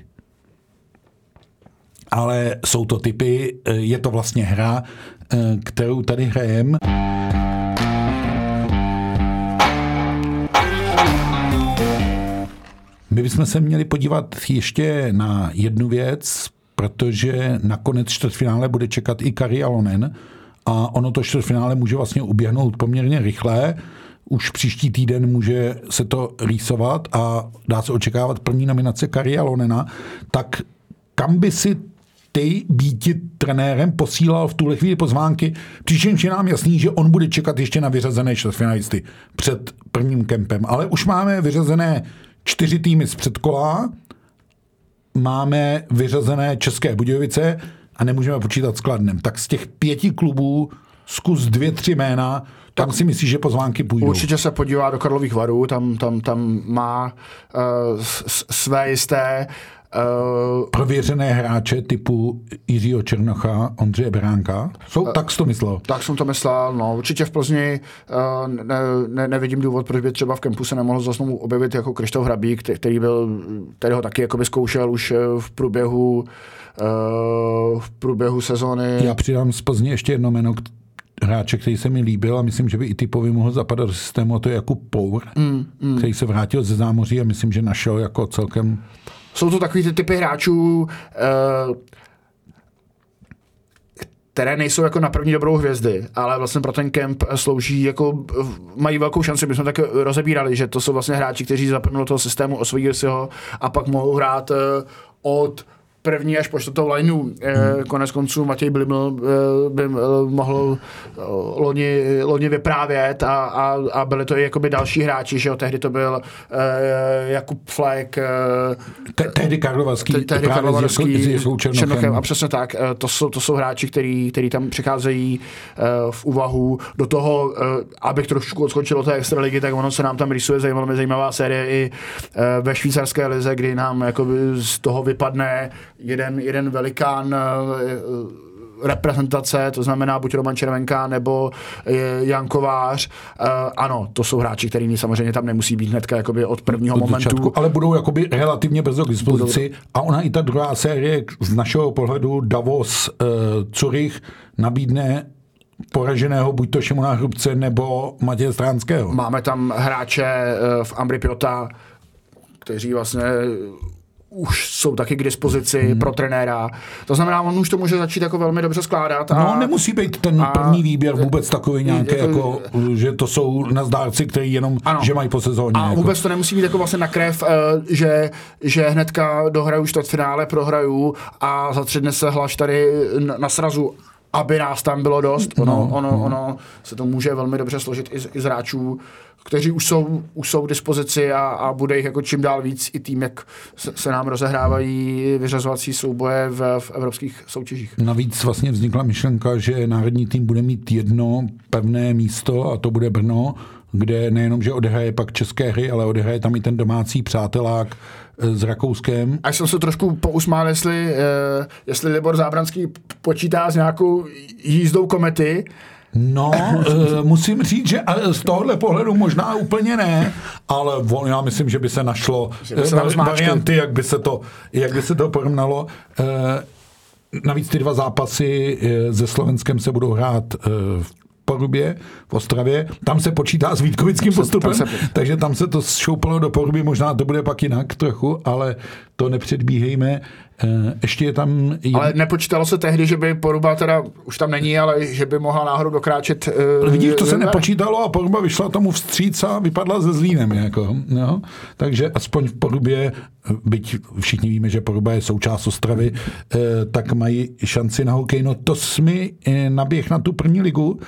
Ale jsou to typy, je to vlastně hra, kterou tady hrajem. My bychom se měli podívat ještě na jednu věc, protože nakonec čtvrtfinále bude čekat i Kari Jalonen a ono to čtvrtfinále může vlastně uběhnout poměrně rychle. Už příští týden může se to rýsovat a dá se očekávat první nominace Kari Jalonena. Tak kam by si ty býti trenérem posílal v tuhle chvíli pozvánky? Přičemž je nám jasný, že on bude čekat ještě na vyřazené čtvrtfinalisty před prvním kempem. Ale už máme vyřazené 4 týmy z předkola, máme vyřazené České Budějovice a nemůžeme počítat s Kladnem. Tak z těch 5 klubů zkus 2-3 jména, tam si myslíš, že pozvánky půjdou. Určitě se podívá do Karlových Varů, tam má své jisté prověřené hráče typu Jiřího Černocha, Ondřeje Beránka. Tak jsi to myslel? Tak jsem to myslel, no. Určitě v Plzni nevidím důvod, proč by třeba v kempu se nemohl znovu objevit jako Krištof Hrabík, který ho taky jakoby zkoušel už v průběhu sezony. Já přidám z Plzni ještě jedno jméno hráče, který se mi líbil a myslím, že by i typovi mohl zapadat do systému, a to je Jakub Pour, který se vrátil ze zámoří a myslím, že našel jako celkem. Jsou to takový ty typy hráčů, které nejsou jako na první dobrou hvězdy, ale vlastně pro ten kemp slouží, jako mají velkou šanci, my jsme taky rozebírali, že to jsou vlastně hráči, kteří zapadnou do toho systému, osvojili si ho a pak mohou hrát od první až po 4. lineu. Konec konců Matěj by mohl loni vyprávět a byli to i jakoby další hráči, že jo, tehdy to byl Jakub Flek, tehdy Karlovarský s Černochem a přesně tak, to jsou hráči, který tam přicházejí v úvahu. Do toho, abych trošku odskočil od té extraligy, tak ono se nám tam rýsuje zajímavá série i ve švýcarské lize, kdy nám jakoby z toho vypadne jeden velikán reprezentace, to znamená buď Roman Červenka nebo Jan Kovář. Ano, to jsou hráči, který samozřejmě tam nemusí být hnedka jakoby od prvního momentu. Začátku, ale budou jakoby relativně brzo k dispozici. A ona i ta druhá série z našeho pohledu Davos Zurich nabídne poraženého buď to Šimona Hrubce nebo Matěje Stránského. Máme tam hráče v Ambri Piotta, kteří vlastně už jsou taky k dispozici pro trenéra. To znamená, on už to může začít jako velmi dobře skládat. No, nemusí být ten první výběr vůbec takový nějaký, že to jsou nazdárci, kteří jenom, ano, že mají po sezóně. A jako vůbec to nemusí být jako vlastně na krev, že hnedka dohraju čtvrtfinále, prohraju a za 3 dny se hlaš tady na srazu, aby nás tam bylo dost. Ono se to může velmi dobře složit i z hráčů, kteří už jsou k dispozici a bude jich jako čím dál víc i tím, jak se nám rozehrávají vyřazovací souboje v evropských soutěžích. Navíc vlastně vznikla myšlenka, že národní tým bude mít jedno pevné místo a to bude Brno, kde nejenom, že odehraje pak české hry, ale odehraje tam i ten domácí přátelák s Rakouskem. Až jsem se trošku pousmál, jestli Libor Zábranský počítá s nějakou jízdou Komety. No, musím říct, že z tohohle pohledu možná úplně ne, ale já myslím, že by se našlo varianty, jak by se to porovnalo. Navíc ty 2 zápasy se Slovenskem se budou hrát v Porubě, v Ostravě. Tam se počítá s vítkovickým postupem, takže tam se to šoupalo do Poruby, možná to bude pak jinak trochu, ale to nepředbíhejme. Ještě je tam... Ale nepočítalo se tehdy, že by Poruba teda, už tam není, ale že by mohla náhodou dokráčet... Vidíš, to se nepočítalo a Poruba vyšla tomu vstříc a vypadla se Zlínem, jako. No, takže aspoň v Porubě, byť všichni víme, že Poruba je součást Ostravy, tak mají šanci na hokej. No to jsi mi naběh na tu první ligu.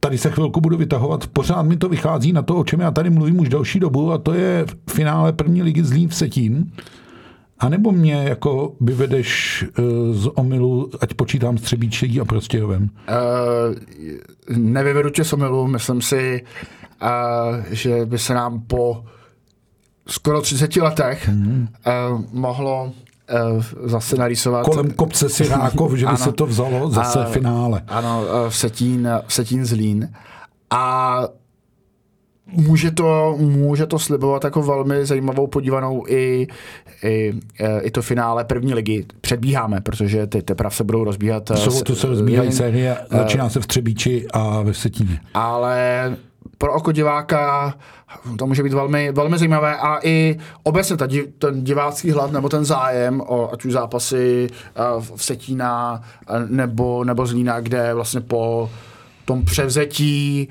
tady se chvilku budu vytahovat, pořád mi to vychází na to, o čem já tady mluvím už další dobu, a to je v finále první ligy Zlín Vsetín. A nebo mě jako vyvedeš z omylu, ať počítám Střebíčí a Prostějovem? Nevyvedu tě z omylu, myslím si, že by se nám po skoro 30 letech mohlo zase narýsovat. Kolem kopce Sirákov, že by se to vzalo zase v finále. Ano, Vsetín Zlín. A může to slibovat jako velmi zajímavou podívanou i to finále první ligy. Předbíháme, protože ty teprve se budou rozbíhat. Sobotu se rozbíhají série, začíná se v Třebíči a ve Vsetíně. Ale pro oko diváka to může být velmi, velmi zajímavé, a i obecně ten divácký hlad nebo ten zájem o ať už zápasy Vsetína nebo Zlína, kde vlastně po tom převzetí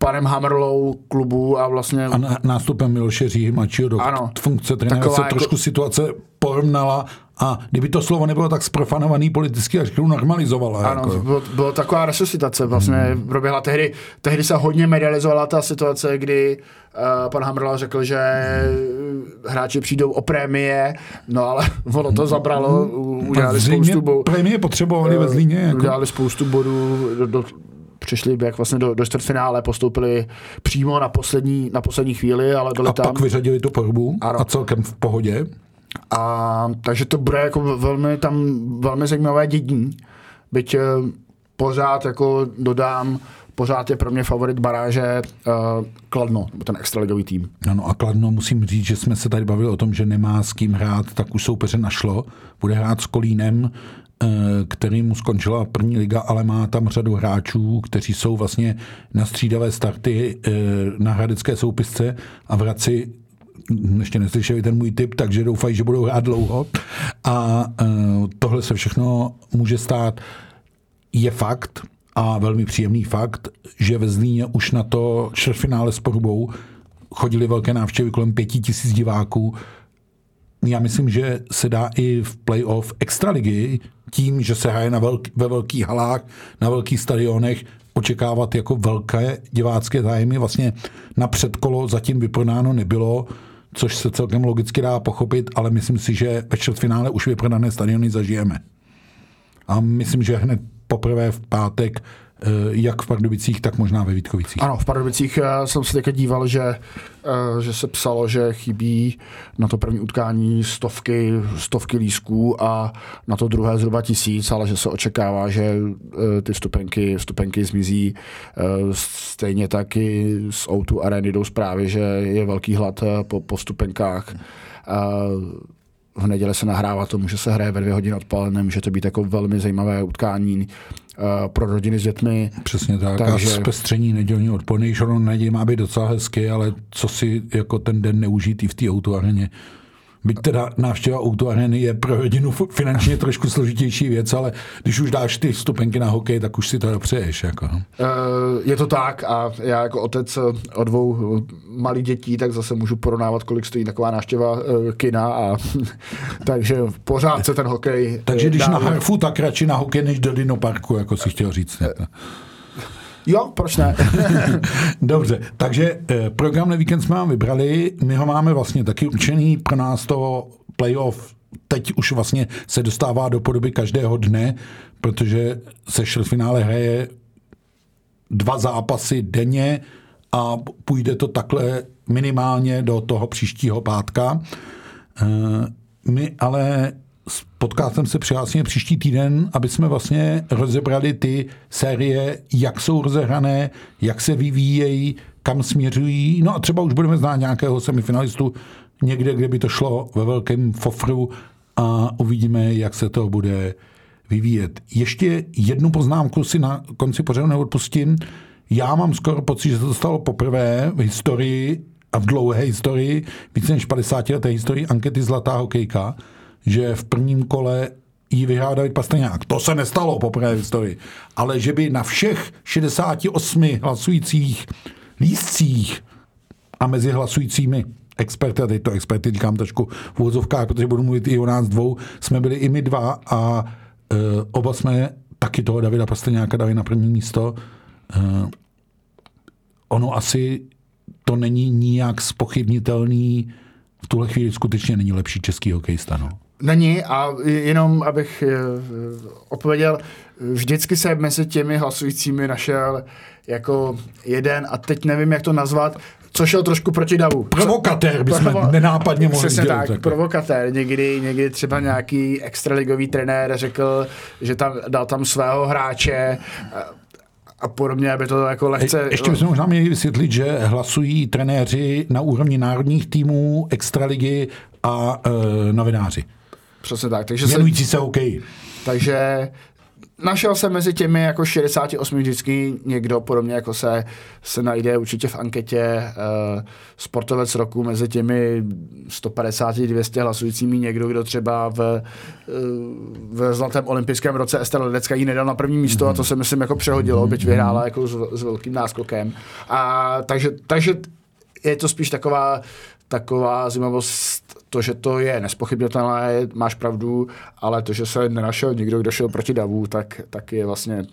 panem Hamrlou klubu a vlastně... A nástupem Miloše Říhy mladšího do funkce trenéra se trošku situace porovnala, a kdyby to slovo nebylo tak zprofanovaný politicky, až kterou normalizovala. Ano, jako. Bylo taková resuscitace. Vlastně proběhla tehdy se hodně medializovala ta situace, kdy pan Hamrla řekl, že hráči přijdou o prémie, no ale ono to zabralo, udělali spoustu bodů. Prémie potřebovali ve Zlíně. Jako. Udělali spoustu bodů do přišli jak vlastně do čtvrtfinále, postoupili přímo na poslední chvíli, ale byli tam. A pak vyřadili tu Porubu a celkem v pohodě. A takže to bude jako velmi zajímavé dění. Byť pořád jako dodám, pořád je pro mě favorit baráže Kladno, ten extraligový tým. Ano, a Kladno, musím říct, že jsme se tady bavili o tom, že nemá s kým hrát, tak už soupeře našlo. Bude hrát s Kolínem, který mu skončila první liga, ale má tam řadu hráčů, kteří jsou vlastně na střídavé starty na hradecké soupisce, a Vraci ještě neslyšeli ten můj tip, takže doufají, že budou hrát dlouho, a tohle se všechno může stát. Je fakt, a velmi příjemný fakt, že ve Zlíně už na to čtvrtfinále s Porubou chodili velké návštěvy, kolem 5 000 diváků. Já myslím, že se dá i v playoff extraligy tím, že se hraje ve velkých halách, na velkých stadionech, očekávat jako velké divácké zájmy. Vlastně na předkolo zatím vyprodáno nebylo, což se celkem logicky dá pochopit, ale myslím si, že ve čtvrtfinále už vyprodané stadiony zažijeme. A myslím, že hned poprvé v pátek, jak v Pardubicích, tak možná ve Vítkovicích. Ano, v Pardubicích jsem se také díval, že se psalo, že chybí na to první utkání stovky lístků a na to druhé zhruba 1000, ale že se očekává, že ty vstupenky zmizí. Stejně taky z O2 Arény jdou zprávy, že je velký hlad po vstupenkách. V neděli se nahrává tomu, že se hraje ve 2 hodiny odpálené, může to být jako velmi zajímavé utkání pro rodiny s dětmi. Přesně tak. Takže... A zpestření nedělního odpoledne, že ono nedělí má být docela hezky, ale co si jako ten den neužít i v té O2 Aréně. Byť teda návštěva O2 Arény je pro rodinu finančně trošku složitější věc, ale když už dáš ty vstupenky na hokej, tak už si to dopřeješ. Jako. Je to tak, a já jako otec o 2 malých dětí, tak zase můžu porovnávat, kolik stojí taková návštěva kina, a takže pořád se ten hokej... Takže když na harfu, tak radši na hokej, než do Dinoparku, jako si chtěl říct. Jo, proč ne? Dobře, takže program na víkend jsme vám vybrali, my ho máme vlastně taky určený, pro nás to playoff teď už vlastně se dostává do podoby každého dne, protože se čtvrtfinále hraje 2 zápasy denně a půjde to takhle minimálně do toho příštího pátka. My ale s podcastem se přihlásíme příští týden, aby jsme vlastně rozebrali ty série, jak jsou rozehrané, jak se vyvíjejí, kam směřují. No a třeba už budeme znát nějakého semifinalistu někde, kde by to šlo ve velkém fofru, a uvidíme, jak se to bude vyvíjet. Ještě jednu poznámku si na konci pořadu neodpustím. Já mám skoro pocit, že se to stalo poprvé v historii, a v dlouhé historii, více než 50 leté historii, ankety Zlatá hokejka, že v prvním kole ji vyhrál David Pastrňák. To se nestalo poprvé v historii. Ale že by na všech 68 hlasujících lístcích a mezi hlasujícími experty, a teď to experty říkám trošku v úvozovkách, protože budu mluvit i o nás dvou, jsme byli i my dva, a oba jsme taky toho Davida Pastrňáka dali na první místo. ono asi to není nijak zpochybnitelný, v tuhle chvíli skutečně není lepší český hokejista, no. Není, a jenom abych odpověděl, vždycky se mezi těmi hlasujícími našel jako jeden, a teď nevím, jak to nazvat, co šel trošku proti davu. Provokatér bychom nenápadně mohli dělat. Tak, provokatér. Někdy třeba nějaký extraligový trenér řekl, že tam dal tam svého hráče a podobně, aby to jako lehce... Ještě bychom možná měli vysvětlit, že hlasují trenéři na úrovni národních týmů, extraligy a novináři. Přesně tak. Věnující se hokeji. Takže... Našel jsem mezi těmi jako 68 vždycky někdo, podobně jako se najde určitě v anketě sportovec roku mezi těmi 150-200 hlasujícími někdo, kdo třeba ve zlatém olympijském roce Ester Ledecká jí nedal na první místo, a to se myslím jako přehodilo, byť vyhrála jako s velkým náskokem. A takže je to spíš taková zajímavost, to, že to je nespochybnitelné, máš pravdu, ale to, že se nenašel někdo, kdo šel proti davu, tak je vlastně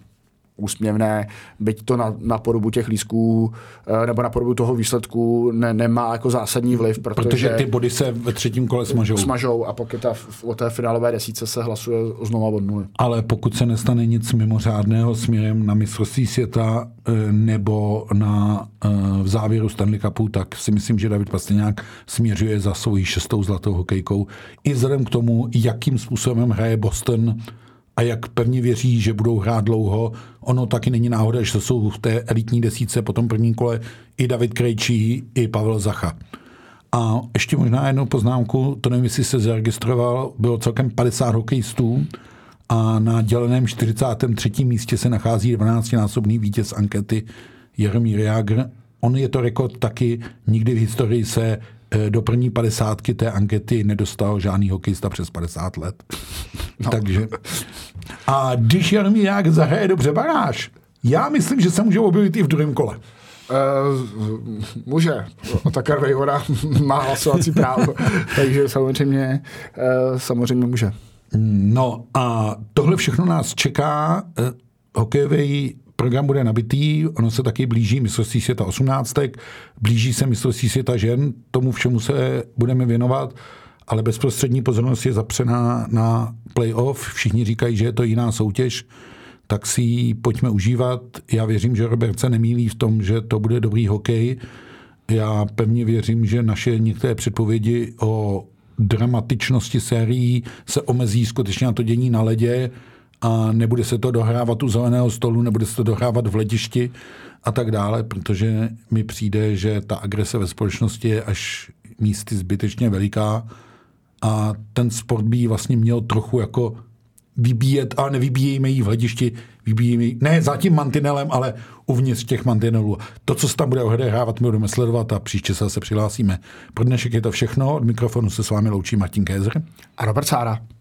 úsměvné, byť to na podobu těch lístků nebo na podobu toho výsledku nemá jako zásadní vliv, protože ty body se ve třetím kole smažou a pokud o té finálové desíce se hlasuje znova od nuly. Ale pokud se nestane nic mimořádného směrem na mistrovství světa nebo v závěru Stanley Cupu, tak si myslím, že David Pastrňák směřuje za svojí 6. zlatou hokejkou i vzhledem k tomu, jakým způsobem hraje Boston a jak pevně věří, že budou hrát dlouho. Ono taky není náhoda, že jsou v té elitní desítce po tom prvním kole i David Krejčí, i Pavel Zacha. A ještě možná jednu poznámku, to nevím, jestli se zaregistroval, bylo celkem 50 hokejistů a na děleném 43. místě se nachází 12-násobný vítěz ankety Jaromír Jágr. On je to rekord taky, nikdy v historii se do první 50 té ankety nedostal žádný hokejista přes 50 let. No. Takže. A když Jaromír Jágr zahraje dobře baráž, já myslím, že se může objevit i v druhém kole. Může. Otakar Vejvoda má hlasovací právo. Takže samozřejmě může. No a tohle všechno nás čeká. Hokejový program bude nabitý, ono se taky blíží mistrovství světa 18, blíží se mistrovství světa žen, tomu všemu se budeme věnovat, ale bezprostřední pozornost je zapřená na playoff, všichni říkají, že je to jiná soutěž, tak si ji pojďme užívat. Já věřím, že Robert se nemýlí v tom, že to bude dobrý hokej. Já pevně věřím, že naše některé předpovědi o dramatičnosti sérií se omezí skutečně na to dění na ledě, a nebude se to dohrávat u zeleného stolu, nebude se to dohrávat v letišti a tak dále, protože mi přijde, že ta agrese ve společnosti je až místy zbytečně veliká a ten sport by vlastně měl trochu jako vybíjet, ale nevybíjejme ji v letišti, vybíjejme ji, ne za tím mantinelem, ale uvnitř těch mantinelů. To, co se tam bude odehrávat, my budeme sledovat a příště se přihlásíme. Pro dnešek je to všechno. Od mikrofonu se s vámi loučí Martin Kézr a Robert Sára.